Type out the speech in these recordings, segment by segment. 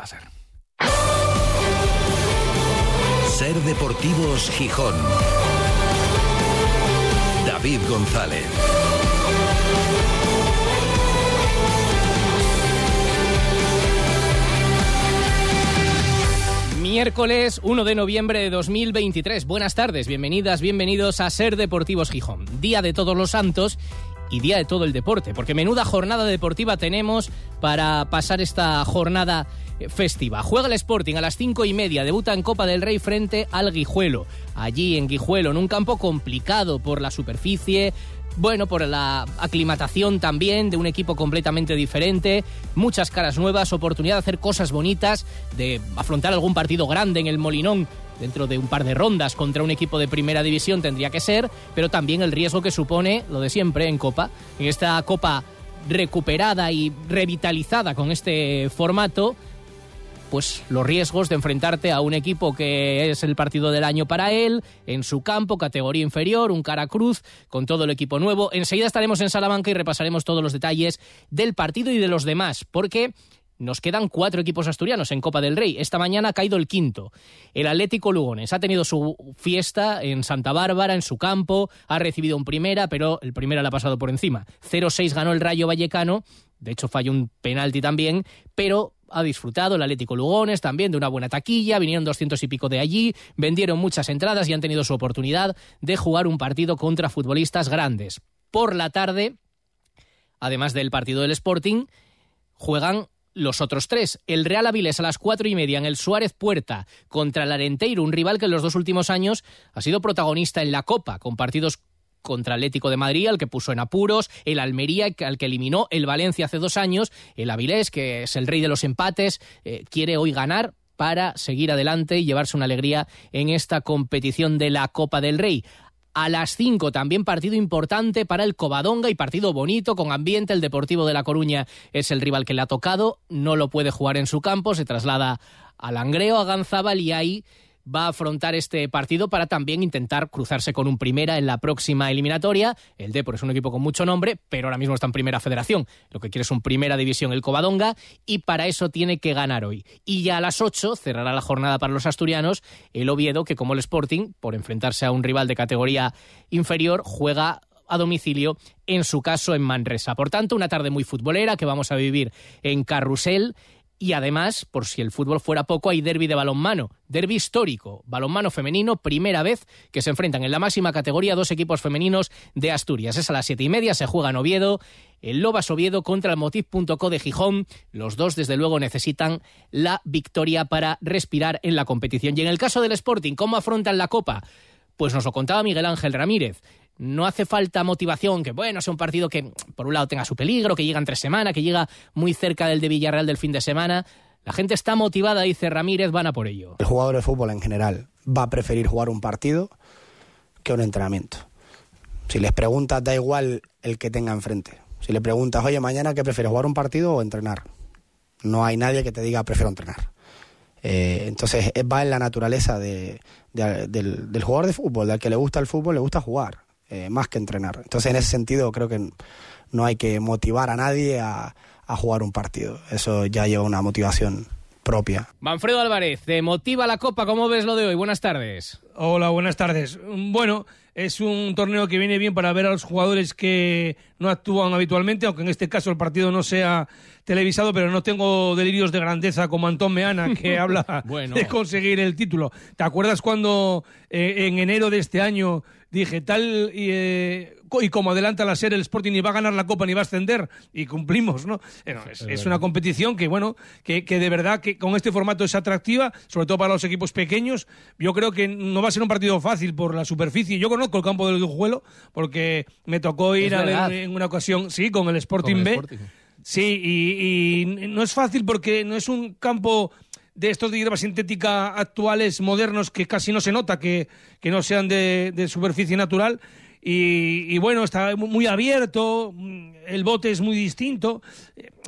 placer. Ser Deportivos Gijón. David González. Miércoles 1 de noviembre de 2023. Buenas tardes, bienvenidas, bienvenidos a Ser Deportivos Gijón. Día de Todos los Santos y día de todo el deporte, porque menuda jornada deportiva tenemos para pasar esta jornada festiva. Juega el Sporting a las 5:30, debuta en Copa del Rey frente al Guijuelo. Allí en Guijuelo, en un campo complicado por la superficie, bueno, por la aclimatación también de un equipo completamente diferente, muchas caras nuevas, oportunidad de hacer cosas bonitas, de afrontar algún partido grande en el Molinón dentro de un par de rondas contra un equipo de primera división tendría que ser, pero también el riesgo que supone lo de siempre en Copa. En esta Copa recuperada y revitalizada con este formato, pues los riesgos de enfrentarte a un equipo que es el partido del año para él, en su campo, categoría inferior, un cara cruz, con todo el equipo nuevo. Enseguida estaremos en Salamanca y repasaremos todos los detalles del partido y de los demás, porque nos quedan 4 equipos asturianos en Copa del Rey. Esta mañana ha caído el quinto, el Atlético Lugones. Ha tenido su fiesta en Santa Bárbara, en su campo, ha recibido un primera, pero el primera la ha pasado por encima. 0-6 ganó el Rayo Vallecano, de hecho falló un penalti también, pero ha disfrutado el Atlético Lugones también de una buena taquilla, vinieron 200 y pico de allí, vendieron muchas entradas y han tenido su oportunidad de jugar un partido contra futbolistas grandes. Por la tarde, además del partido del Sporting, juegan los otros 3. El Real Avilés a las 4:30 en el Suárez Puerta contra el Arenteiro, un rival que en los 2 últimos años ha sido protagonista en la Copa, con partidos contra Atlético de Madrid, al que puso en apuros, el Almería, al que eliminó el Valencia hace 2 años, el Avilés, que es el rey de los empates, quiere hoy ganar para seguir adelante y llevarse una alegría en esta competición de la Copa del Rey. A las 5 también partido importante para el Covadonga y partido bonito, con ambiente. El Deportivo de la Coruña es el rival que le ha tocado, no lo puede jugar en su campo, se traslada a Langreo, a Ganzábal, y ahí va a afrontar este partido para también intentar cruzarse con un primera en la próxima eliminatoria. El Depor es un equipo con mucho nombre, pero ahora mismo está en primera federación. Lo que quiere es un primera división el Covadonga, y para eso tiene que ganar hoy. Y ya a las 8 cerrará la jornada para los asturianos el Oviedo, que como el Sporting, por enfrentarse a un rival de categoría inferior, juega a domicilio, en su caso en Manresa. Por tanto, una tarde muy futbolera que vamos a vivir en carrusel. Y además, por si el fútbol fuera poco, hay derbi de balonmano, derbi histórico, balonmano femenino, primera vez que se enfrentan en la máxima categoría 2 equipos femeninos de Asturias. Es a las 7:30, se juega en Oviedo, el Lobas Oviedo contra el Motiv.co de Gijón. Los 2, desde luego, necesitan la victoria para respirar en la competición. Y en el caso del Sporting, ¿cómo afrontan la Copa? Pues nos lo contaba Miguel Ángel Ramírez. No hace falta motivación, que bueno, sea un partido que por un lado tenga su peligro, que llega entre semana, que llega muy cerca del de Villarreal del fin de semana. La gente está motivada, dice Ramírez, van a por ello. El jugador de fútbol en general va a preferir jugar un partido que un entrenamiento. Si les preguntas, da igual el que tenga enfrente. Si le preguntas, oye, mañana, ¿qué prefieres, jugar un partido o entrenar? No hay nadie que te diga, prefiero entrenar. Entonces va en la naturaleza del jugador de fútbol, del que le gusta el fútbol, le gusta jugar. Más que entrenar. Entonces, en ese sentido, creo que no hay que motivar a nadie a jugar un partido. Eso ya lleva una motivación propia. Manfredo Álvarez, te motiva la Copa. ¿Cómo ves lo de hoy? Buenas tardes. Hola, buenas tardes. Bueno, es un torneo que viene bien para ver a los jugadores que no actúan habitualmente, aunque en este caso el partido no sea televisado, pero no tengo delirios de grandeza como Antón Meana, que habla bueno, de conseguir el título. ¿Te acuerdas cuando en enero de este año dije tal y como adelanta la serie el Sporting ni va a ganar la Copa ni va a ascender? Y cumplimos, ¿no? Es una competición que, bueno, que de verdad que con este formato es atractiva, sobre todo para los equipos pequeños. Yo creo que no va a ser un partido fácil por la superficie. Yo conozco el campo del Guijuelo porque me tocó ir a ver en una ocasión, sí, con el Sporting B. Sí, y no es fácil porque no es un campo de estos de hierba sintética actuales, modernos, que casi no se nota que no sean de superficie natural. Y bueno, está muy abierto, el bote es muy distinto,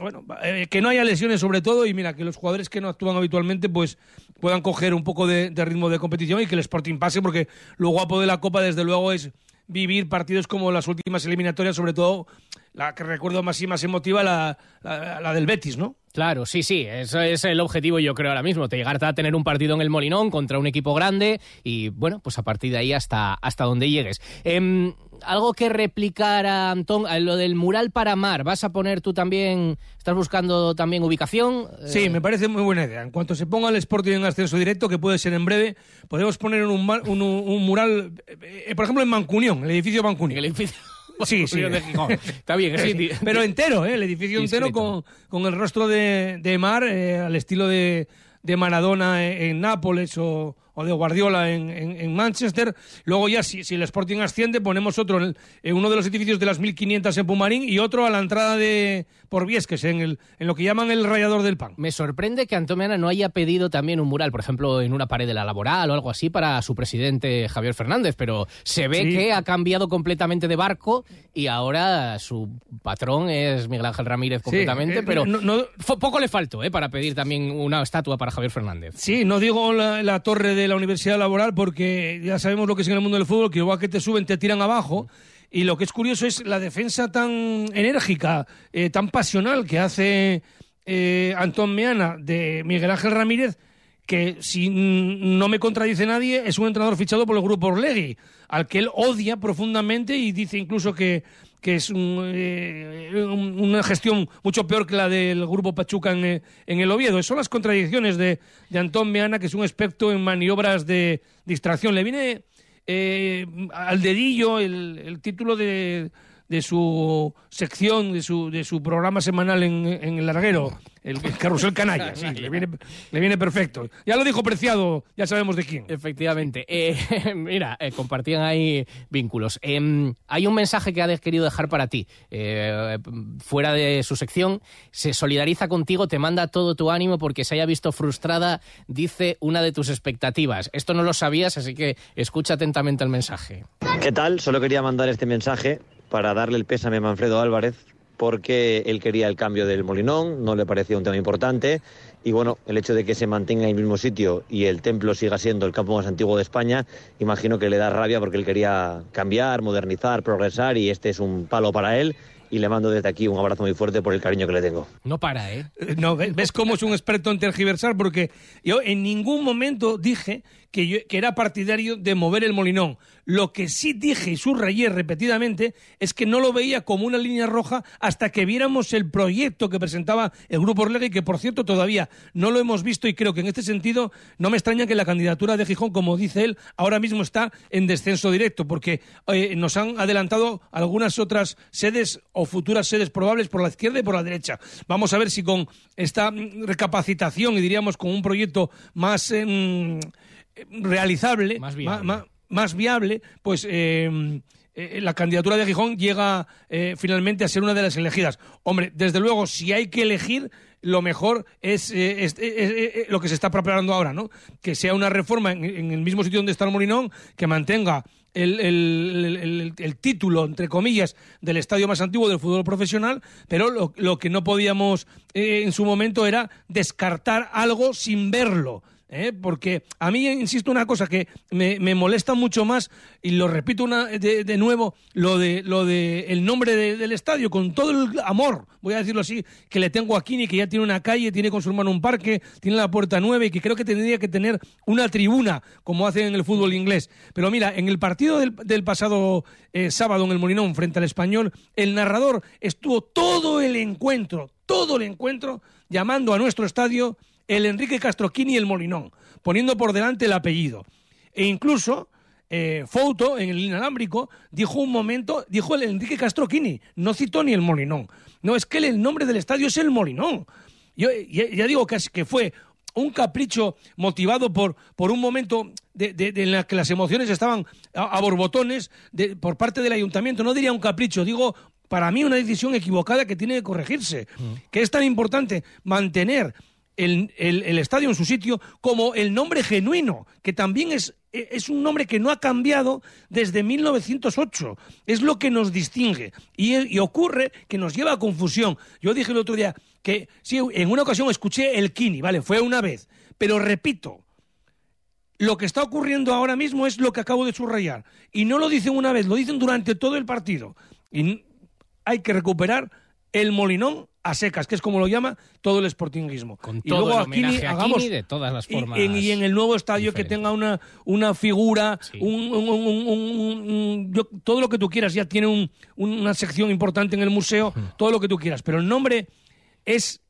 bueno, que no haya lesiones sobre todo, y mira, que los jugadores que no actúan habitualmente pues puedan coger un poco de ritmo de competición y que el Sporting pase, porque lo guapo de la Copa, desde luego, es vivir partidos como las últimas eliminatorias, sobre todo la que recuerdo más y más emotiva, la del Betis, ¿no? Claro, sí, sí, ese es el objetivo yo creo ahora mismo, te llegar a tener un partido en el Molinón contra un equipo grande y bueno, pues a partir de ahí hasta donde llegues. Algo que replicar a Antón, lo del mural para Mar, ¿vas a poner tú también, estás buscando también ubicación? Sí, me parece muy buena idea, en cuanto se ponga el Sporting en ascenso directo, que puede ser en breve, podemos poner un mural, por ejemplo en Mancunión, el edificio Mancunión. El edificio... Sí, sí. De Gijón. Está bien, sí. Pero entero, el edificio discreto. Entero con el rostro de Mar, al estilo de Maradona en Nápoles o de Guardiola en Manchester. Luego ya, si el Sporting asciende, ponemos otro en uno de los edificios de las 1500 en Pumarín y otro a la entrada de Porviesques, en lo que llaman el Rallador del Pan. Me sorprende que Antón Meana no haya pedido también un mural, por ejemplo, en una pared de la Laboral o algo así para su presidente Javier Fernández, pero se ve que ha cambiado completamente de barco y ahora su patrón es Miguel Ángel Ramírez completamente, pero no, poco le faltó para pedir también una estatua para Javier Fernández. Sí, no digo la torre de la Universidad Laboral, porque ya sabemos lo que es en el mundo del fútbol, que igual que te suben, te tiran abajo, y lo que es curioso es la defensa tan enérgica, tan pasional que hace Antón Meana de Miguel Ángel Ramírez, que si no me contradice nadie, es un entrenador fichado por el Grupo Orlega, al que él odia profundamente y dice incluso que es una gestión mucho peor que la del Grupo Pachuca en el Oviedo. Esas son las contradicciones de Antón Meana, que es un experto en maniobras de distracción. Le viene al dedillo el título de su sección, de su programa semanal en el Larguero, el Carrusel Canalla. Sí, le viene perfecto. Ya lo dijo Preciado, ya sabemos de quién. Efectivamente. Mira, compartían ahí vínculos. Hay un mensaje que ha querido dejar para ti. Fuera de su sección, se solidariza contigo, te manda todo tu ánimo porque se haya visto frustrada, dice, una de tus expectativas. Esto no lo sabías, así que escucha atentamente el mensaje. ¿Qué tal? Solo quería mandar este mensaje para darle el pésame a Manfredo Álvarez, porque él quería el cambio del Molinón, no le parecía un tema importante, y bueno, el hecho de que se mantenga en el mismo sitio y el templo siga siendo el campo más antiguo de España, imagino que le da rabia porque él quería cambiar, modernizar, progresar, y este es un palo para él, y le mando desde aquí un abrazo muy fuerte por el cariño que le tengo. No para, ¿eh? No, ¿ves cómo es un experto en tergiversar? Porque yo en ningún momento dije que era partidario de mover el Molinón. Lo que sí dije y subrayé repetidamente es que no lo veía como una línea roja hasta que viéramos el proyecto que presentaba el Grupo Orlega, y que, por cierto, todavía no lo hemos visto, y creo que en este sentido no me extraña que la candidatura de Gijón, como dice él, ahora mismo está en descenso directo, porque nos han adelantado algunas otras sedes o futuras sedes probables por la izquierda y por la derecha. Vamos a ver si con esta recapacitación y diríamos con un proyecto más... realizable, más viable, pues la candidatura de Gijón llega finalmente a ser una de las elegidas. Hombre, desde luego, si hay que elegir, lo mejor es lo que se está preparando ahora, ¿no? Que sea una reforma en el mismo sitio donde está el Molinón, que mantenga el título, entre comillas, del estadio más antiguo del fútbol profesional, pero lo que no podíamos en su momento era descartar algo sin verlo. Porque a mí, insisto, una cosa que me molesta mucho más, y lo repito de nuevo, lo de el nombre del estadio, con todo el amor, voy a decirlo así, que le tengo a Quini, que ya tiene una calle, tiene con su hermano un parque, tiene la puerta 9, y que creo que tendría que tener una tribuna, como hacen en el fútbol inglés. Pero mira, en el partido del pasado sábado en el Molinón frente al Español, el narrador estuvo todo el encuentro llamando a nuestro estadio el Enrique Castroquini y el Molinón, poniendo por delante el apellido. E incluso Fouto, en el Inalámbrico, dijo el Enrique Castroquini, no citó ni el Molinón. No, es que el nombre del estadio es el Molinón. Yo ya digo que fue un capricho motivado por un momento de en el que las emociones estaban a borbotones por parte del ayuntamiento. No diría un capricho, digo... Para mí una decisión equivocada que tiene que corregirse, que es tan importante mantener el estadio en su sitio como el nombre genuino, que también es un nombre que no ha cambiado desde 1908, es lo que nos distingue, y ocurre que nos lleva a confusión. Yo dije el otro día que sí, en una ocasión escuché el Quini, vale, fue una vez, pero repito, lo que está ocurriendo ahora mismo es lo que acabo de subrayar, y no lo dicen una vez, lo dicen durante todo el partido, y hay que recuperar el Molinón a secas, que es como lo llama todo el sportinguismo. Con todo y luego el homenaje Quini, a Quini de todas las formas. Y en el nuevo estadio diferentes. Que tenga una figura, sí. Todo lo que tú quieras, ya tiene una sección importante en el museo, todo lo que tú quieras, pero el nombre es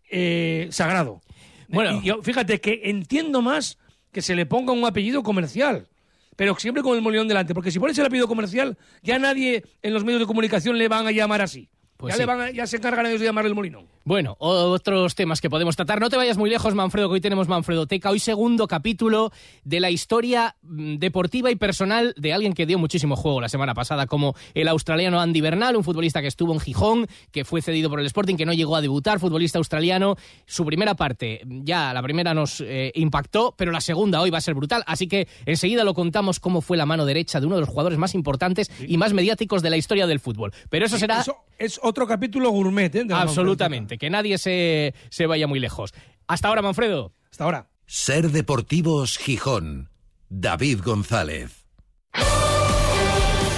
sagrado. Bueno, y fíjate que entiendo más que se le ponga un apellido comercial, pero siempre con el Molinón delante, porque si pones el apellido comercial, ya nadie en los medios de comunicación le van a llamar así. Pues ya se encargan ellos de llamar el Molinón. Bueno, otros temas que podemos tratar. No te vayas muy lejos, Manfredo, que hoy tenemos Manfredoteca. Hoy segundo capítulo de la historia deportiva y personal de alguien que dio muchísimo juego la semana pasada, como el australiano Andy Bernal, un futbolista que estuvo en Gijón, que fue cedido por el Sporting, que no llegó a debutar, futbolista australiano. Su primera parte, ya la primera nos impactó, pero la segunda hoy va a ser brutal. Así que enseguida lo contamos cómo fue la mano derecha de uno de los jugadores más importantes y más mediáticos de la historia del fútbol. Pero eso será... Eso es otro capítulo gourmet, ¿eh? Absolutamente. Que nadie se vaya muy lejos. Hasta ahora, Manfredo. Hasta ahora. Ser Deportivos Gijón. David González.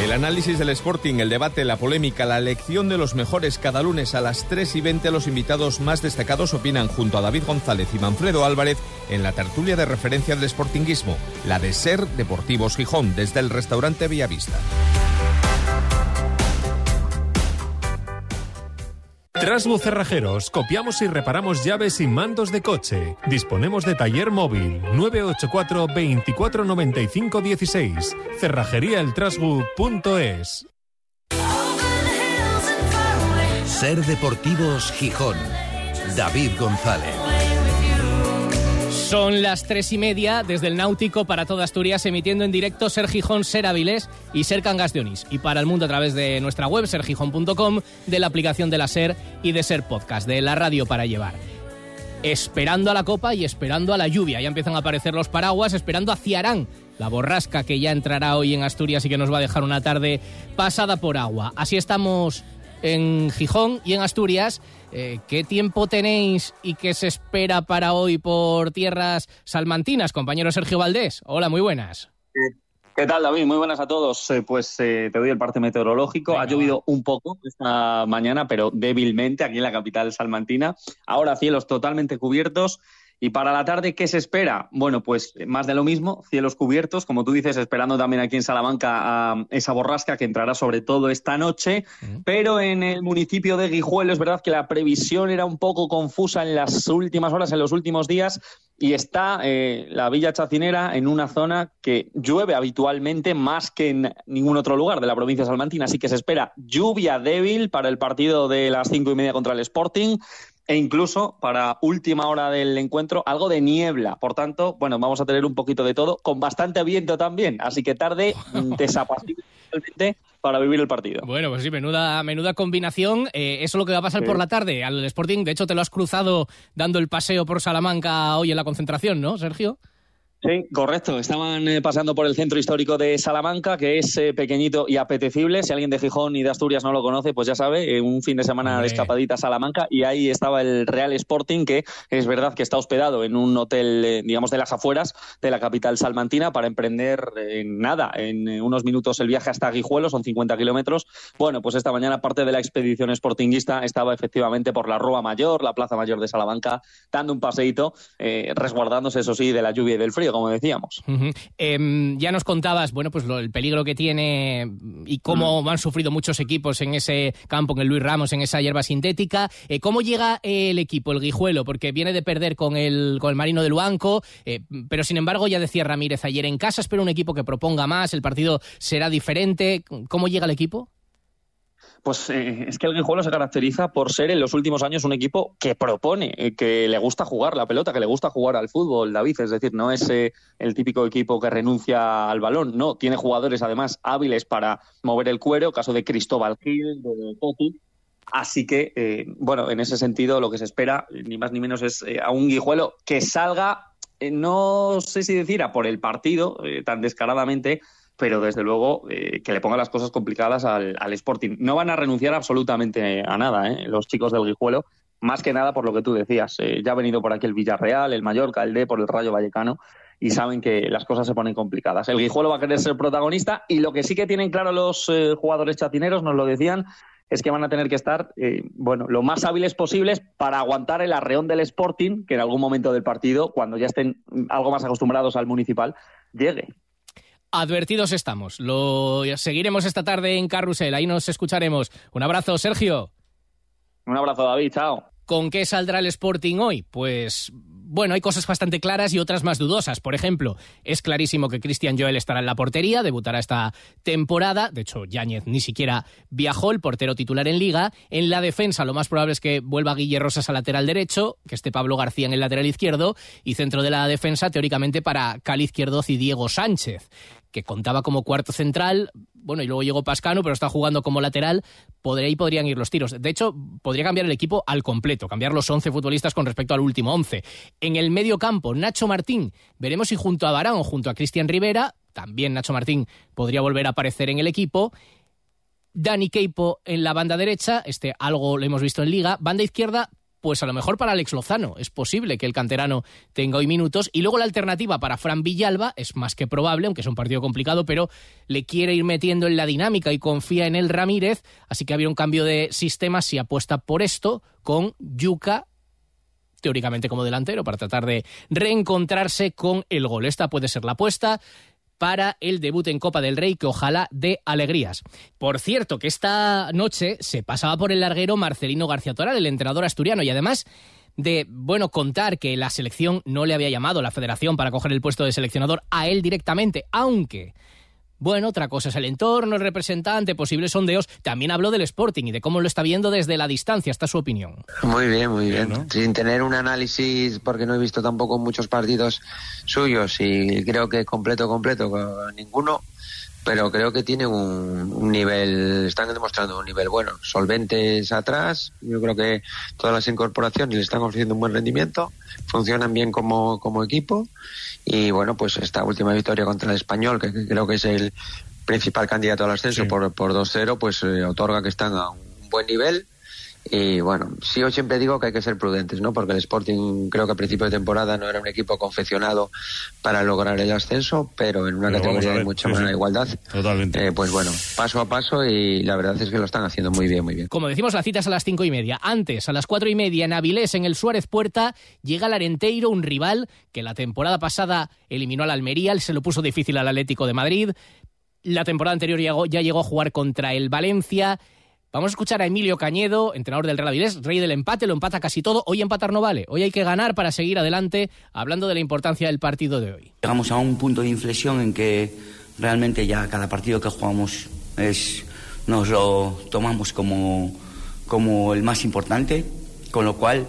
El análisis del Sporting, el debate, la polémica, la elección de los mejores. Cada lunes a las 3:20 los invitados más destacados opinan junto a David González y Manfredo Álvarez en la tertulia de referencia del sportinguismo, la de Ser Deportivos Gijón, desde el restaurante Bellavista. Trasbu Cerrajeros, copiamos y reparamos llaves y mandos de coche. Disponemos de taller móvil 984 24 95 16, cerrajeriaeltrasbu.es. Ser Deportivos Gijón, David González. Son las 3:30 desde el Náutico para toda Asturias, emitiendo en directo Ser Gijón, Ser Avilés y Ser Cangas de Onís. Y para el mundo a través de nuestra web, sergijón.com, de la aplicación de la Ser y de Ser Podcast, de la radio para llevar. Esperando a la Copa y esperando a la lluvia. Ya empiezan a aparecer los paraguas, esperando a Ciarán, la borrasca que ya entrará hoy en Asturias y que nos va a dejar una tarde pasada por agua. Así estamos en Gijón y en Asturias. ¿Qué tiempo tenéis y qué se espera para hoy por tierras salmantinas? Compañero Sergio Valdés, hola, muy buenas. ¿Qué tal, David? Muy buenas a todos. Pues te doy el parte meteorológico. Venga. Ha llovido un poco esta mañana, pero débilmente aquí en la capital salmantina. Ahora cielos totalmente cubiertos. Y para la tarde, ¿qué se espera? Bueno, pues más de lo mismo, cielos cubiertos, como tú dices, esperando también aquí en Salamanca a esa borrasca que entrará sobre todo esta noche, pero en el municipio de Guijuelo es verdad que la previsión era un poco confusa en las últimas horas, en los últimos días, y está la Villa Chacinera en una zona que llueve habitualmente más que en ningún otro lugar de la provincia salmantina, así que se espera lluvia débil para el partido de las 5:30 contra el Sporting, e incluso para última hora del encuentro algo de niebla. Por tanto, bueno, vamos a tener un poquito de todo, con bastante viento también, así que tarde desapacible para vivir el partido. Bueno, pues sí, menuda combinación. Eso es lo que va a pasar por la tarde al Sporting. De hecho, te lo has cruzado dando el paseo por Salamanca hoy en la concentración, ¿no, Sergio? Sí, correcto. Estaban paseando por el centro histórico de Salamanca, que es pequeñito y apetecible. Si alguien de Gijón y de Asturias no lo conoce, pues ya sabe, un fin de semana de escapadita a Salamanca. Y ahí estaba el Real Sporting, que es verdad que está hospedado en un hotel, digamos, de las afueras de la capital salmantina, para emprender en unos minutos el viaje hasta Guijuelo, son 50 kilómetros. Bueno, pues esta mañana parte de la expedición sportinguista estaba efectivamente por la Rúa Mayor, la Plaza Mayor de Salamanca, dando un paseíto, resguardándose, eso sí, de la lluvia y del frío, como decíamos. Ya nos contabas, bueno, pues el peligro que tiene y cómo han sufrido muchos equipos en ese campo, en el Luis Ramos, en esa hierba sintética. ¿Cómo llega el equipo, el Guijuelo? Porque viene de perder con el Marino de Luanco, pero sin embargo ya decía Ramírez ayer en casa, espero un equipo que proponga más, el partido será diferente. ¿Cómo llega el equipo? Pues es que el Guijuelo se caracteriza por ser en los últimos años un equipo que propone, que le gusta jugar la pelota, que le gusta jugar al fútbol, David. Es decir, no es el típico equipo que renuncia al balón, no. Tiene jugadores, además, hábiles para mover el cuero, caso de Cristóbal Gil, de Totti. Así que, bueno, en ese sentido lo que se espera, ni más ni menos, es a un Guijuelo que salga, no sé si decir a por el partido, tan descaradamente, pero desde luego que le pongan las cosas complicadas al Sporting. No van a renunciar absolutamente a nada, los chicos del Guijuelo, más que nada por lo que tú decías. Ya ha venido por aquí el Villarreal, el Mallorca, el D por el Rayo Vallecano, y saben que las cosas se ponen complicadas. El Guijuelo va a querer ser protagonista, y lo que sí que tienen claro los jugadores chacineros, nos lo decían, es que van a tener que estar lo más hábiles posibles para aguantar el arreón del Sporting, que en algún momento del partido, cuando ya estén algo más acostumbrados al municipal, llegue. Advertidos estamos. Lo seguiremos esta tarde en Carrusel. Ahí nos escucharemos. Un abrazo, Sergio. Un abrazo, David. Chao. ¿Con qué saldrá el Sporting hoy? Pues, hay cosas bastante claras y otras más dudosas. Por ejemplo, es clarísimo que Cristian Joel estará en la portería, debutará esta temporada. De hecho, Yáñez ni siquiera viajó, el portero titular en Liga. En la defensa, lo más probable es que vuelva Guille Rosas al lateral derecho, que esté Pablo García en el lateral izquierdo, y centro de la defensa, teóricamente, para Cali Izquierdoz y Diego Sánchez, que contaba como cuarto central, y luego llegó Pascano, pero está jugando como lateral, ahí podrían ir los tiros. De hecho, podría cambiar el equipo al completo, cambiar los 11 futbolistas con respecto al último 11. En el medio campo, Nacho Martín, veremos si junto a Varán o junto a Cristian Rivera, también Nacho Martín podría volver a aparecer en el equipo. Dani Keipo en la banda derecha, algo lo hemos visto en Liga. Banda izquierda, pues a lo mejor para Alex Lozano. Es posible que el canterano tenga hoy minutos. Y luego la alternativa para Fran Villalba es más que probable, aunque es un partido complicado, pero le quiere ir metiendo en la dinámica y confía en él Ramírez. Así que había un cambio de sistema si apuesta por esto, con Yuka teóricamente como delantero, para tratar de reencontrarse con el gol. Esta puede ser la apuesta para el debut en Copa del Rey, que ojalá dé alegrías. Por cierto, que esta noche se pasaba por el Larguero Marcelino García Toral, el entrenador asturiano, y además de, contar que la selección no le había llamado a la federación para coger el puesto de seleccionador a él directamente, aunque, otra cosa es el entorno, el representante, posibles sondeos. También habló del Sporting y de cómo lo está viendo desde la distancia. Está su opinión. Muy bien. ¿No? Sin tener un análisis, porque no he visto tampoco muchos partidos suyos y creo que completo con ninguno, pero creo que tiene un nivel, están demostrando un nivel bueno. Solventes atrás, yo creo que todas las incorporaciones le están ofreciendo un buen rendimiento, funcionan bien como equipo y esta última victoria contra el Español, que creo que es el principal candidato al ascenso, sí, por 2-0, otorga que están a un buen nivel. Y sí, yo siempre digo que hay que ser prudentes, ¿no? Porque el Sporting creo que a principio de temporada no era un equipo confeccionado para lograr el ascenso, pero en una categoría de mucha más igualdad. Totalmente. Paso a paso, y la verdad es que lo están haciendo muy bien, muy bien. Como decimos, la cita es a las 5:30. Antes, a las 4:30, en Avilés, en el Suárez Puerta, llega el Arenteiro, un rival que la temporada pasada eliminó al Almería, se lo puso difícil al Atlético de Madrid. La temporada anterior ya llegó a jugar contra el Valencia. Vamos a escuchar a Emilio Cañedo, entrenador del Real Avilés, rey del empate, lo empata casi todo. Hoy empatar no vale, hoy hay que ganar para seguir adelante, hablando de la importancia del partido de hoy. Llegamos a un punto de inflexión en que realmente ya cada partido que jugamos nos lo tomamos como el más importante, con lo cual,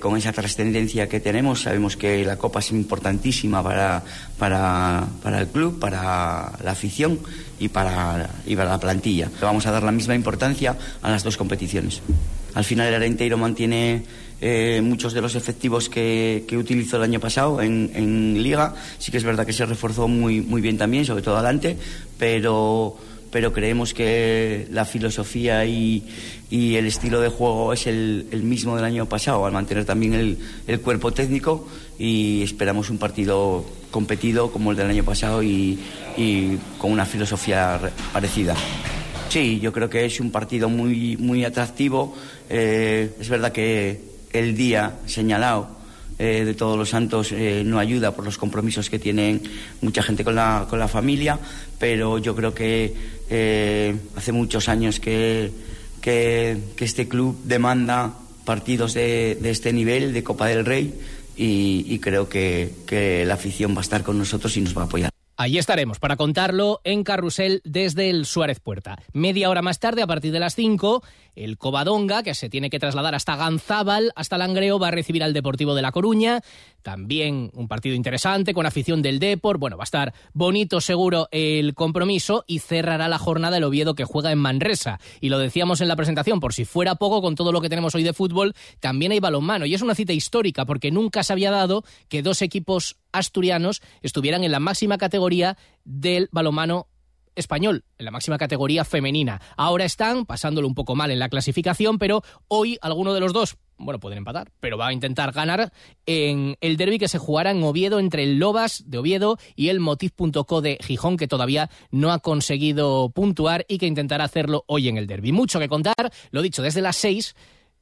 con esa trascendencia que tenemos, sabemos que la Copa es importantísima para el club, para la afición y para la plantilla. Vamos a dar la misma importancia a las dos competiciones. Al final el Arenteiro mantiene muchos de los efectivos que utilizó el año pasado en Liga. Sí que es verdad que se reforzó muy, muy bien también, sobre todo adelante, pero creemos que la filosofía y el estilo de juego es el mismo del año pasado, al mantener también el cuerpo técnico, y esperamos un partido competido como el del año pasado y con una filosofía parecida. Sí, yo creo que es un partido muy, muy atractivo. Es verdad que el día señalado de Todos los Santos no ayuda por los compromisos que tienen mucha gente con la familia, pero yo creo que hace muchos años que este club demanda partidos de este nivel, de Copa del Rey, y creo que la afición va a estar con nosotros y nos va a apoyar. Allí estaremos para contarlo en Carrusel desde el Suárez Puerta. Media hora más tarde, a partir de las 5, el Covadonga, que se tiene que trasladar hasta Gunzábal, hasta Langreo, va a recibir al Deportivo de la Coruña. También un partido interesante, con afición del Depor. Va a estar bonito, seguro, el compromiso. Y cerrará la jornada el Oviedo, que juega en Manresa. Y lo decíamos en la presentación, por si fuera poco, con todo lo que tenemos hoy de fútbol, también hay balonmano. Y es una cita histórica, porque nunca se había dado que dos equipos asturianos estuvieran en la máxima categoría del balonmano español, en la máxima categoría femenina. Ahora están pasándolo un poco mal en la clasificación, pero hoy alguno de los dos, bueno, pueden empatar, pero va a intentar ganar en el derbi que se jugará en Oviedo entre el Lobas de Oviedo y el Motiv.co de Gijón, que todavía no ha conseguido puntuar y que intentará hacerlo hoy en el derbi. Mucho que contar, lo dicho, desde las 6,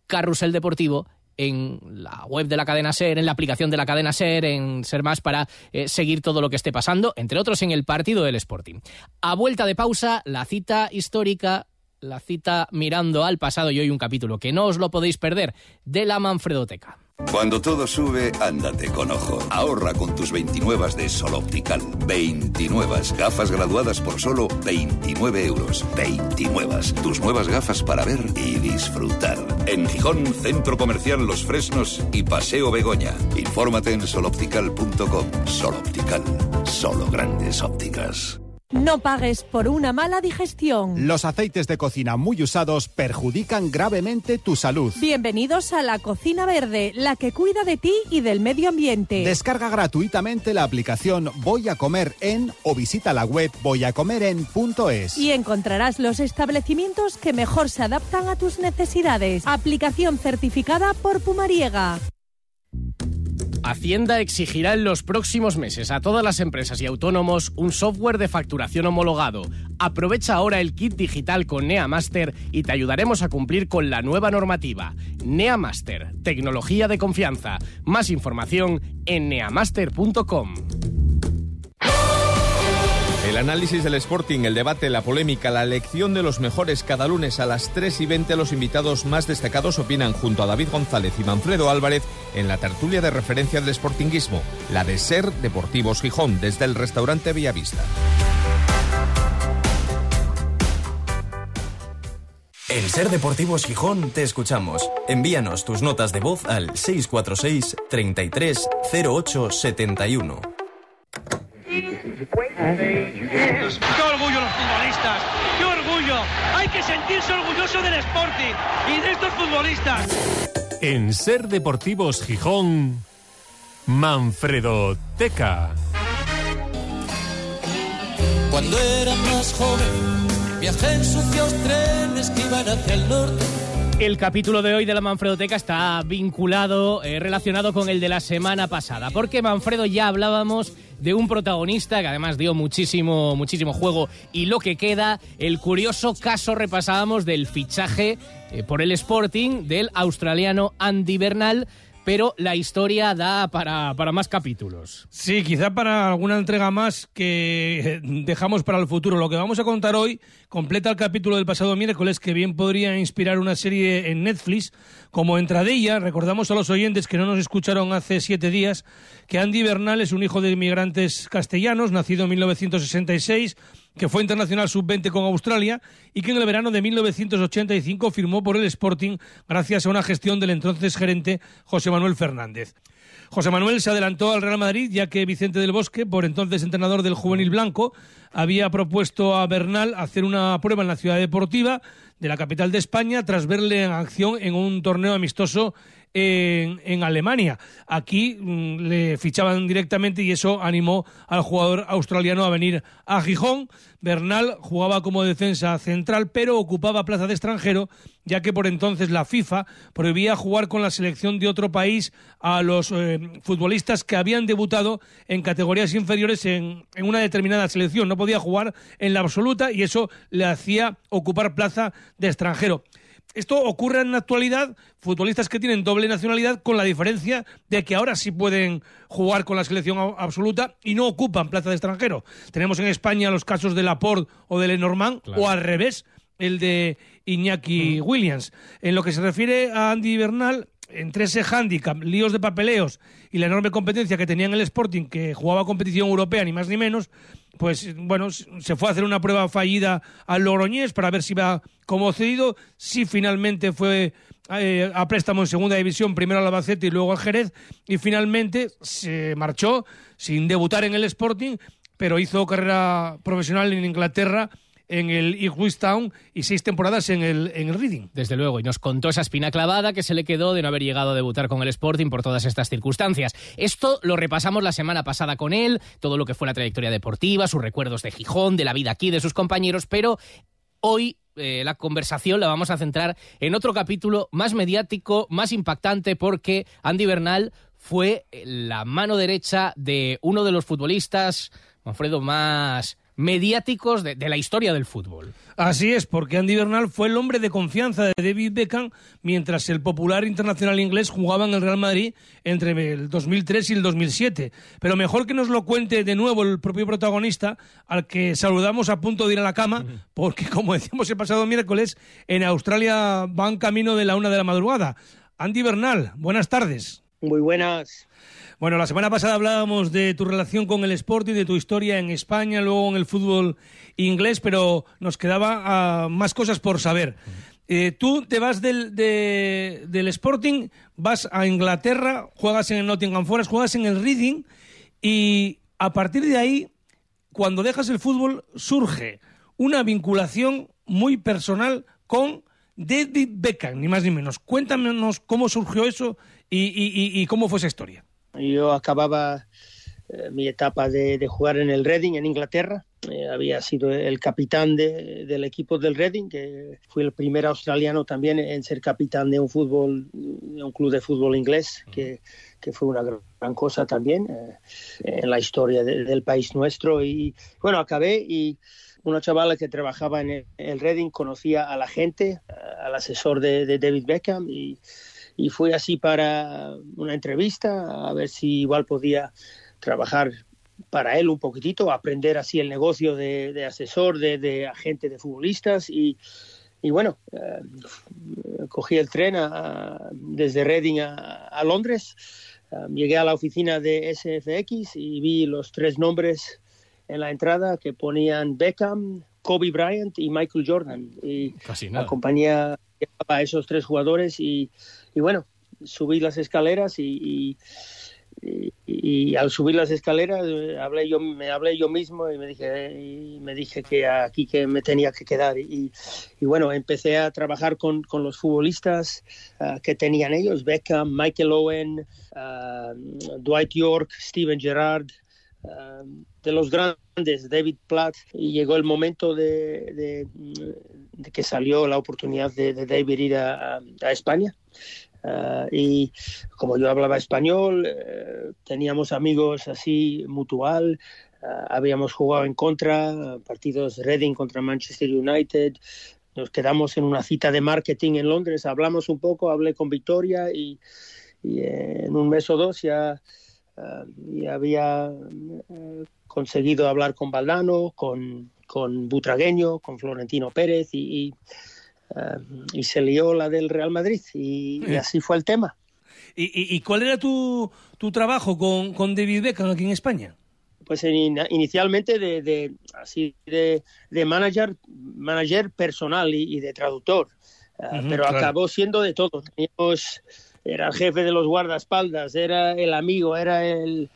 Carrusel Deportivo, en la web de la cadena SER, en la aplicación de la cadena SER, en Ser Más, para seguir todo lo que esté pasando, entre otros en el partido del Sporting. A vuelta de pausa, la cita histórica, la cita mirando al pasado, y hoy un capítulo que no os lo podéis perder de la Manfredoteca. Cuando todo sube, ándate con ojo. Ahorra con tus 29 de Sol Optical. 29 gafas graduadas por solo 29 euros. 29. Tus nuevas gafas para ver y disfrutar. En Gijón, Centro Comercial Los Fresnos y Paseo Begoña. Infórmate en soloptical.com. Sol Optical. Solo grandes ópticas. No pagues por una mala digestión. Los aceites de cocina muy usados perjudican gravemente tu salud. Bienvenidos a La Cocina Verde, la que cuida de ti y del medio ambiente. Descarga gratuitamente la aplicación Voy a Comer En o visita la web voyacomeren.es y encontrarás los establecimientos que mejor se adaptan a tus necesidades. Aplicación certificada por Pumariega. Hacienda exigirá en los próximos meses a todas las empresas y autónomos un software de facturación homologado. Aprovecha ahora el kit digital con NEA Master y te ayudaremos a cumplir con la nueva normativa. NEA Master, tecnología de confianza. Más información en neamaster.com. El análisis del Sporting, el debate, la polémica, la elección de los mejores. Cada lunes a las 3:20 los invitados más destacados opinan junto a David González y Manfredo Álvarez en la tertulia de referencia del sportinguismo, la de SER Deportivos Gijón, desde el restaurante Villavista. En SER Deportivos Gijón te escuchamos. Envíanos tus notas de voz al 646 33 08 71. ¡Qué orgullo los futbolistas! ¡Qué orgullo! Hay que sentirse orgulloso del Sporting y de estos futbolistas. En SER Deportivos Gijón, Manfredo Teca. Cuando era más joven, viajé en sucios trenes que iban hacia el norte. El capítulo de hoy de la Manfredoteca está vinculado, relacionado con el de la semana pasada, porque Manfredo ya hablábamos de un protagonista que además dio muchísimo juego y lo que queda, el curioso caso, repasábamos, del fichaje por el Sporting del australiano Andy Bernal. Pero la historia da para más capítulos. Sí, quizá para alguna entrega más que dejamos para el futuro. Lo que vamos a contar hoy completa el capítulo del pasado miércoles, que bien podría inspirar una serie en Netflix. Como entradilla, recordamos a los oyentes que no nos escucharon hace 7 días que Andy Bernal es un hijo de inmigrantes castellanos, nacido en 1966, que fue internacional sub-20 con Australia y que en el verano de 1985 firmó por el Sporting gracias a una gestión del entonces gerente José Manuel Fernández. José Manuel se adelantó al Real Madrid, ya que Vicente del Bosque, por entonces entrenador del Juvenil Blanco, había propuesto a Bernal hacer una prueba en la ciudad deportiva de la capital de España tras verle en acción en un torneo amistoso en Alemania. Aquí le fichaban directamente y eso animó al jugador australiano a venir a Gijón. Bernal jugaba como defensa central, pero ocupaba plaza de extranjero, ya que por entonces la FIFA prohibía jugar con la selección de otro país a los futbolistas que habían debutado en categorías inferiores en una determinada selección. No podía jugar en la absoluta y eso le hacía ocupar plaza de extranjero. Esto ocurre en la actualidad, futbolistas que tienen doble nacionalidad, con la diferencia de que ahora sí pueden jugar con la selección absoluta y no ocupan plaza de extranjero. Tenemos en España los casos de Laporte o de Lenormand, claro, o al revés, el de Iñaki Williams. En lo que se refiere a Andy Bernal, entre ese hándicap, líos de papeleos y la enorme competencia que tenía en el Sporting, que jugaba competición europea, ni más ni menos, pues bueno, se fue a hacer una prueba fallida al Logroñés para ver si iba como cedido. Sí, finalmente fue a préstamo en segunda división, primero al Albacete y luego al Jerez, y finalmente se marchó sin debutar en el Sporting, pero hizo carrera profesional en Inglaterra en el Ipswich Town y 6 temporadas en el Reading. Desde luego, y nos contó esa espina clavada que se le quedó de no haber llegado a debutar con el Sporting por todas estas circunstancias. Esto lo repasamos la semana pasada con él, todo lo que fue la trayectoria deportiva, sus recuerdos de Gijón, de la vida aquí, de sus compañeros, pero hoy la conversación la vamos a centrar en otro capítulo más mediático, más impactante, porque Andy Bernal fue la mano derecha de uno de los futbolistas, Manfredo, más mediáticos de la historia del fútbol. Así es, porque Andy Bernal fue el hombre de confianza de David Beckham mientras el popular internacional inglés jugaba en el Real Madrid entre el 2003 y el 2007. Pero mejor que nos lo cuente de nuevo el propio protagonista, al que saludamos a punto de ir a la cama, porque, como decíamos el pasado miércoles, en Australia van camino de la 1:00 a.m. Andy Bernal, buenas tardes. Muy buenas. Bueno, la semana pasada hablábamos de tu relación con el Sporting, de tu historia en España, luego en el fútbol inglés, pero nos quedaba más cosas por saber. Tú te vas del Sporting, vas a Inglaterra, juegas en el Nottingham Forest, juegas en el Reading, y a partir de ahí, cuando dejas el fútbol, surge una vinculación muy personal con David Beckham, ni más ni menos. Cuéntanos cómo surgió eso y cómo fue esa historia. Yo acababa mi etapa de jugar en el Reading, en Inglaterra. Había sido el capitán del equipo del Reading, que fui el primer australiano también en ser capitán de un club de fútbol inglés, que fue una gran cosa también en la historia del país nuestro. Y bueno, acabé y una chavala que trabajaba en el Reading conocía a la gente, al asesor de David Beckham, y fui así para una entrevista, a ver si igual podía trabajar para él un poquitito, aprender así el negocio de asesor, de agente de futbolistas. Y bueno, cogí el tren desde Reading a Londres, llegué a la oficina de SFX y vi los 3 nombres en la entrada que ponían Beckham, Kobe Bryant y Michael Jordan. Y casi nada. La compañía llevaba a esos 3 jugadores y bueno, subí las escaleras y al subir las escaleras me hablé yo mismo y me dije que aquí que me tenía que quedar y bueno, empecé a trabajar con los futbolistas que tenían ellos, Beckham, Michael Owen, Dwight York, Steven Gerrard, de los grandes, David Platt, y llegó el momento de que salió la oportunidad de David ir a España. Y como yo hablaba español, teníamos amigos así mutual, habíamos jugado en contra, partidos Reading contra Manchester United. Nos quedamos en una cita de marketing en Londres, hablamos un poco, hablé con Victoria y en un mes o 2 ya... y había conseguido hablar con Valdano, con Butragueño, con Florentino Pérez y se lió la del Real Madrid y así fue el tema. ¿Y cuál era tu trabajo con David Beckham aquí en España? Pues inicialmente de manager personal y de traductor, pero claro, acabó siendo de todo. Era el jefe de los guardaespaldas, era el amigo, era el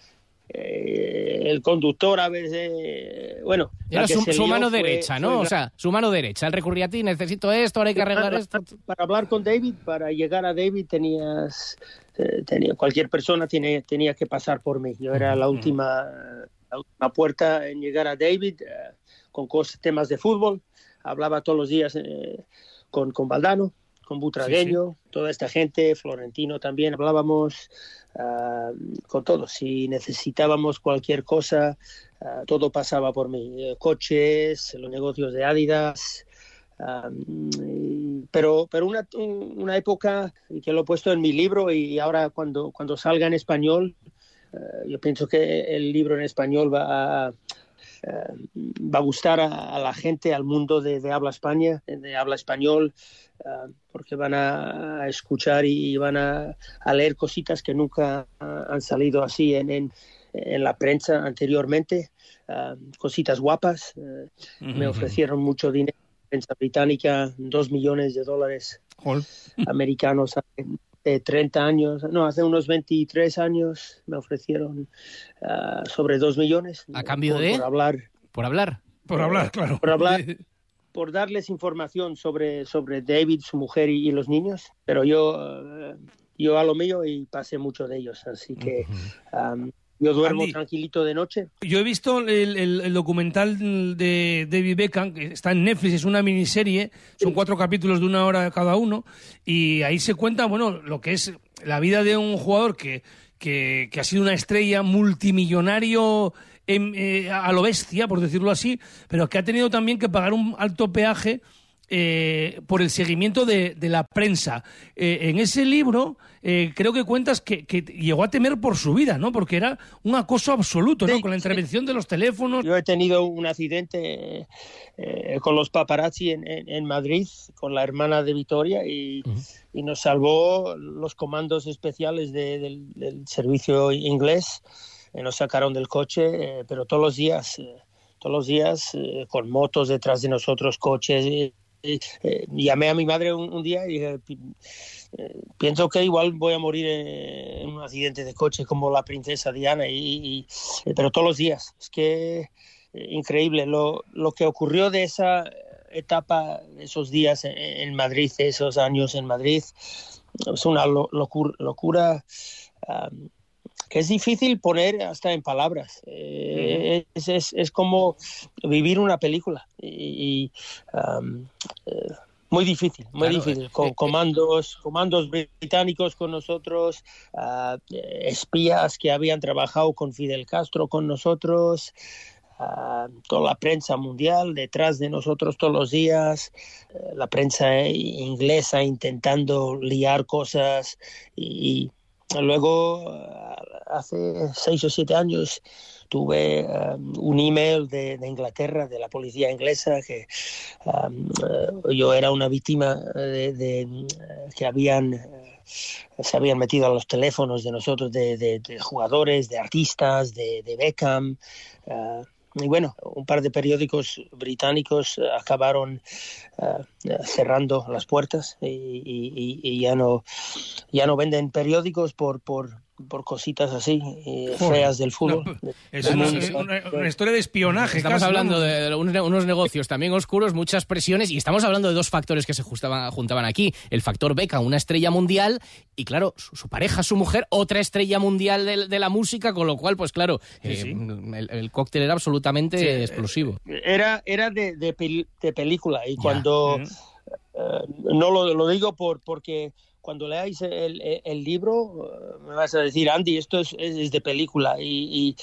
conductor a veces. Bueno, era su mano derecha, ¿no? O sea, su mano derecha. Él recurría a ti, necesito esto, ahora hay que arreglar esto. Para hablar con David, para llegar a David, cualquier persona tenía que pasar por mí. Yo era la última puerta en llegar a David con temas de fútbol. Hablaba todos los días con Valdano, con Butragueño, sí. Toda esta gente, Florentino también, hablábamos con todos. Si necesitábamos cualquier cosa, todo pasaba por mí. Coches, los negocios de Adidas, pero una época que lo he puesto en mi libro y ahora cuando salga en español, yo pienso que el libro en español va a gustar a la gente, al mundo de habla español, porque van a escuchar y van a leer cositas que nunca han salido así en la prensa anteriormente, cositas guapas. Me ofrecieron mucho dinero, prensa británica, $2 millones de dólares americanos. 30 años, no, hace unos 23 años me ofrecieron sobre $2 millones. ¿A cambio de? Por hablar. Claro. Por hablar, por darles información sobre David, su mujer y los niños, pero yo a lo mío y pasé mucho de ellos, así que... yo duermo, Andy, tranquilito de noche. Yo he visto el documental de David Beckham, que está en Netflix, es una miniserie, son 4 capítulos de 1 hora cada uno, y ahí se cuenta, bueno, lo que es la vida de un jugador que ha sido una estrella, multimillonario a lo bestia, por decirlo así, pero que ha tenido también que pagar un alto peaje por el seguimiento de la prensa. En ese libro creo que cuentas que llegó a temer por su vida, ¿no? Porque era un acoso absoluto, ¿no? Sí, con la intervención de los teléfonos. Yo he tenido un accidente con los paparazzi en Madrid, con la hermana de Victoria, y nos salvó los comandos especiales del servicio inglés. Nos sacaron del coche, pero todos los días con motos detrás de nosotros, coches... llamé a mi madre un día y dije, pienso que igual voy a morir en un accidente de coche como la princesa Diana, pero todos los días. Es que increíble lo que ocurrió de esa etapa, esos días en Madrid, esos años en Madrid. Es una locura que es difícil poner hasta en palabras. Es como vivir una película y muy difícil, muy difícil. Con comandos británicos con nosotros, espías que habían trabajado con Fidel Castro con nosotros, toda la prensa mundial detrás de nosotros todos los días, la prensa inglesa intentando liar cosas y luego, hace 6 o 7 años, tuve un email de Inglaterra, de la policía inglesa, que yo era una víctima que se habían metido a los teléfonos de nosotros, de jugadores, de artistas, de Beckham. Y bueno, un par de periódicos británicos acabaron cerrando las puertas y ya no venden periódicos por cositas así, feas del fútbol. Es una historia de espionaje. Estamos hablando de unos negocios también oscuros, muchas presiones, y estamos hablando de 2 factores que se juntaban aquí. El factor Beckham, una estrella mundial, y claro, su pareja, su mujer, otra estrella mundial de la música, con lo cual, pues claro, sí. El cóctel era absolutamente explosivo. Era de película, y cuando... no lo digo porque... Cuando leáis el libro, me vas a decir, Andy, esto es de película. Y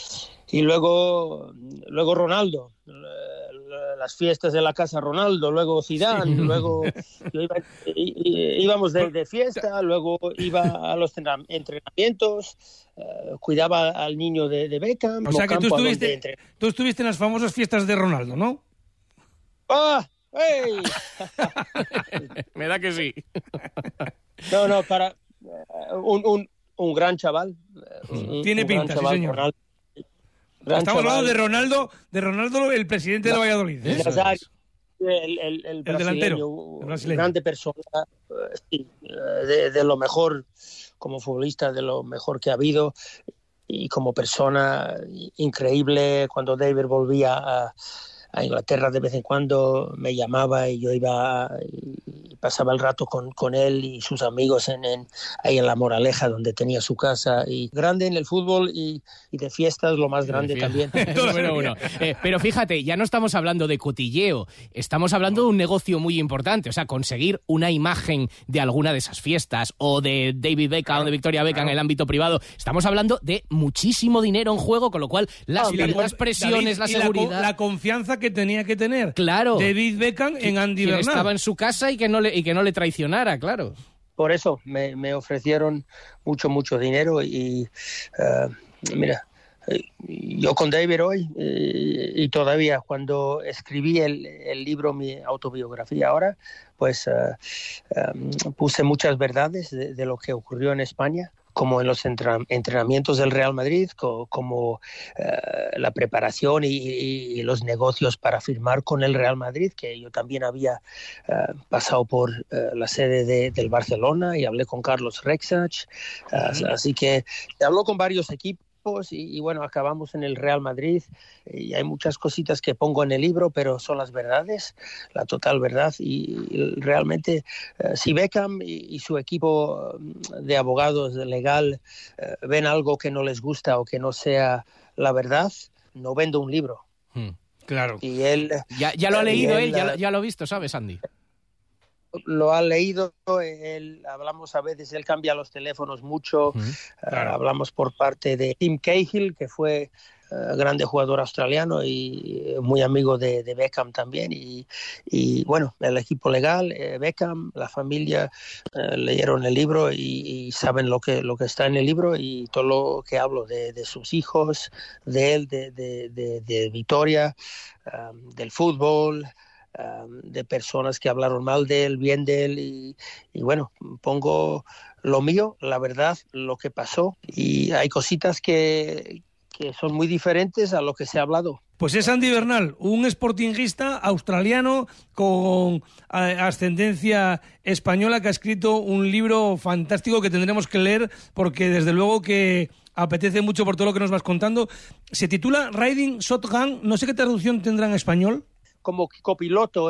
luego Ronaldo, las fiestas de la casa Ronaldo, luego Zidane, luego íbamos de fiesta, luego iba a los entrenamientos, cuidaba al niño de Beckham. O sea que tú estuviste en las famosas fiestas de Ronaldo, ¿no? ¡Ah! ¡Hey! Me da que sí. No, para un gran chaval. Tiene pinta, sí, señor. Ronaldo, estamos hablando de Ronaldo, el presidente de Valladolid. El delantero, grande persona, sí, de lo mejor como futbolista, de lo mejor que ha habido. Y como persona increíble, cuando David volvía a Inglaterra de vez en cuando me llamaba y yo iba y pasaba el rato con él y sus amigos ahí en La Moraleja, donde tenía su casa. Y grande en el fútbol y de fiestas, lo más grande también. Número uno. Pero fíjate, ya no estamos hablando de cotilleo, estamos hablando de un negocio muy importante. O sea, conseguir una imagen de alguna de esas fiestas o de David Beckham, claro, o de Victoria Beckham, claro, en el ámbito privado. Estamos hablando de muchísimo dinero en juego, con lo cual las presiones, David, la seguridad... La confianza que tenía que tener, claro, David Beckham en Andy Bernal. Estaba en su casa y que no le traicionara, claro. Por eso me ofrecieron mucho dinero y mira, yo con David hoy y todavía cuando escribí el libro, mi autobiografía ahora, pues puse muchas verdades de lo que ocurrió en España, como en los entrenamientos del Real Madrid, como la preparación y los negocios para firmar con el Real Madrid, que yo también había pasado por la sede del Barcelona y hablé con Carlos Rexach. Así que habló con varios equipos equipos y bueno, acabamos en el Real Madrid y hay muchas cositas que pongo en el libro, pero son las verdades, la total verdad y realmente si Beckham y su equipo de abogados legal ven algo que no les gusta o que no sea la verdad, no vendo un libro. Claro. Y él ya lo ha leído, ya lo ha visto, ¿sabes, Andy? Lo ha leído, hablamos a veces, él cambia los teléfonos mucho, claro. Hablamos por parte de Tim Cahill, que fue grande jugador australiano y muy amigo de Beckham también, y bueno, el equipo legal, Beckham, la familia, leyeron el libro y saben lo que está en el libro y todo lo que hablo de sus hijos, de él, de Victoria, del fútbol, de personas que hablaron mal de él, bien de él, y bueno, pongo lo mío, la verdad, lo que pasó, y hay cositas que son muy diferentes a lo que se ha hablado. Pues es Andy Bernal, un sportingista australiano con ascendencia española que ha escrito un libro fantástico que tendremos que leer porque desde luego que apetece mucho por todo lo que nos vas contando. Se titula Riding Shotgun, no sé qué traducción tendrá en español. Como copiloto.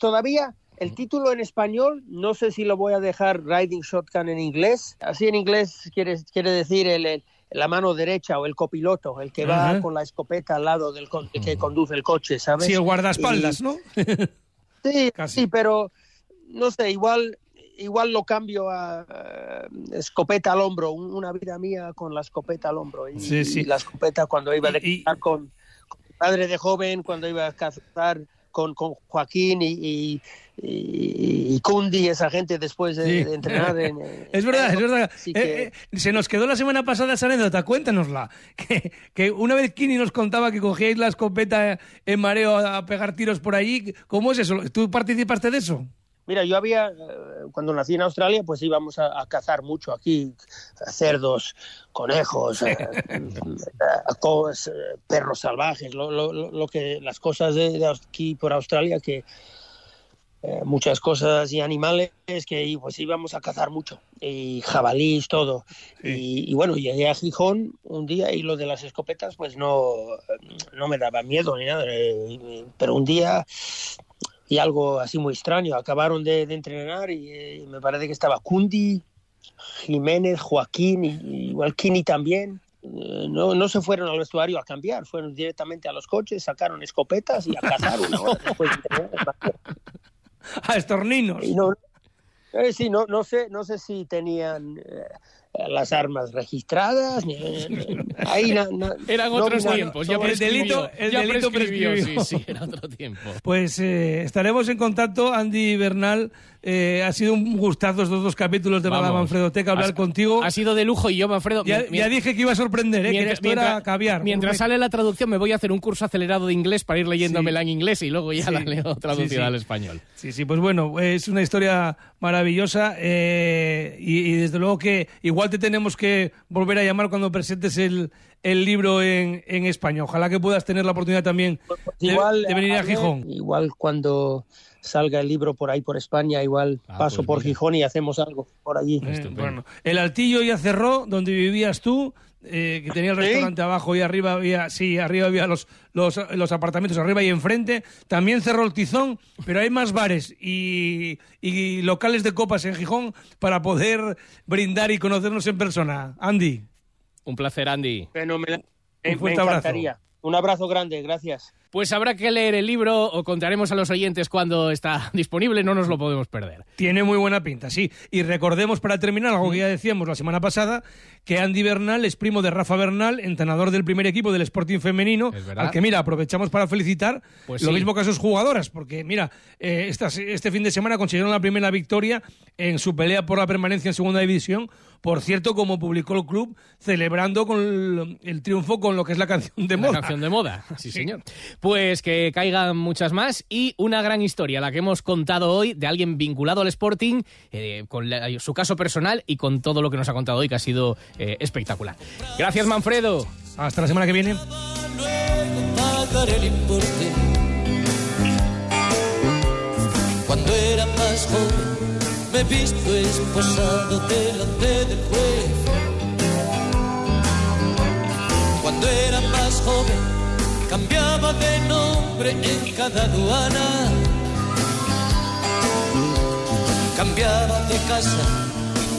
Todavía el título en español, no sé si lo voy a dejar Riding Shotgun en inglés. Así en inglés quiere decir la mano derecha o el copiloto, el que va con la escopeta al lado del que conduce el coche, ¿sabes? Sí, el guardaespaldas, ¿no? Sí, casi. Sí, pero no sé, igual lo cambio a escopeta al hombro, una vida mía con la escopeta al hombro. Y, sí, sí. Y la escopeta cuando iba a dejar con padre de joven, cuando iba a cazar con Joaquín y Kundi, esa gente después de entrenar. Es verdad. Se nos quedó la semana pasada esa anécdota, cuéntanosla. Que una vez Quini nos contaba que cogíais la escopeta en mareo a pegar tiros por allí. ¿Cómo es eso? ¿Tú participaste de eso? Mira, yo cuando nací en Australia, pues íbamos a cazar mucho aquí, cerdos, conejos, perros salvajes, lo que las cosas de aquí por Australia, que muchas cosas y animales que pues íbamos a cazar mucho, y jabalís, todo. Sí. Y bueno, llegué a Gijón un día y lo de las escopetas, pues no me daba miedo ni nada, pero un día... Y algo así muy extraño. Acabaron de entrenar y me parece que estaba Kundi, Jiménez, Joaquín, y igual Quini también. No se fueron al vestuario a cambiar, fueron directamente a los coches, sacaron escopetas y a cazar una hora después de entrenar. A estorninos. Y no sé si tenían las armas registradas. Ahí eran otros tiempos. Ya el delito prescribió. Sí, era otro tiempo. Pues estaremos en contacto, Andy Bernal. Ha sido un gustazo estos dos capítulos de Manfredoteca hablar contigo. Ha sido de lujo y yo, Manfredo... Ya dije que iba a sorprender, que esto era caviar. Mientras sale la traducción me voy a hacer un curso acelerado de inglés para ir leyéndomela en inglés y luego ya la leo traducida al español. Sí, sí, pues bueno, es una historia maravillosa y desde luego que igual te tenemos que volver a llamar cuando presentes el libro en España. Ojalá que puedas tener la oportunidad también de venir a Gijón. Igual cuando salga el libro por ahí por España, igual paso pues por Gijón y hacemos algo por allí. Bueno, el Altillo ya cerró, donde vivías tú, que tenía el restaurante abajo y arriba había los apartamentos, arriba y enfrente. También cerró el Tizón, pero hay más bares y locales de copas en Gijón para poder brindar y conocernos en persona. Andy. Un placer, Andy. Fenomenal. Un fuerte abrazo. Un abrazo grande, gracias. Pues habrá que leer el libro o contaremos a los oyentes cuando está disponible, no nos lo podemos perder. Tiene muy buena pinta, sí. Y recordemos para terminar algo que ya decíamos la semana pasada, que Andy Bernal es primo de Rafa Bernal, entrenador del primer equipo del Sporting femenino, al que mira, aprovechamos para felicitar mismo que a sus jugadoras, porque mira, este fin de semana consiguieron la primera victoria en su pelea por la permanencia en segunda división. Por cierto, como publicó el club, celebrando con el triunfo con lo que es la canción de moda. La canción de moda, sí señor. Pues que caigan muchas más y una gran historia, la que hemos contado hoy de alguien vinculado al Sporting, con su caso personal y con todo lo que nos ha contado hoy, que ha sido espectacular. Gracias, Manfredo. Hasta la semana que viene. Cuando era más joven me he visto esposado delante del juez. cambiaba de nombre en cada aduana, cambiaba de casa,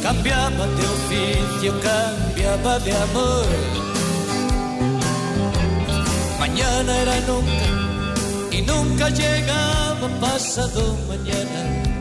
cambiaba de oficio, cambiaba de amor. Mañana era nunca y nunca llegaba pasado mañana.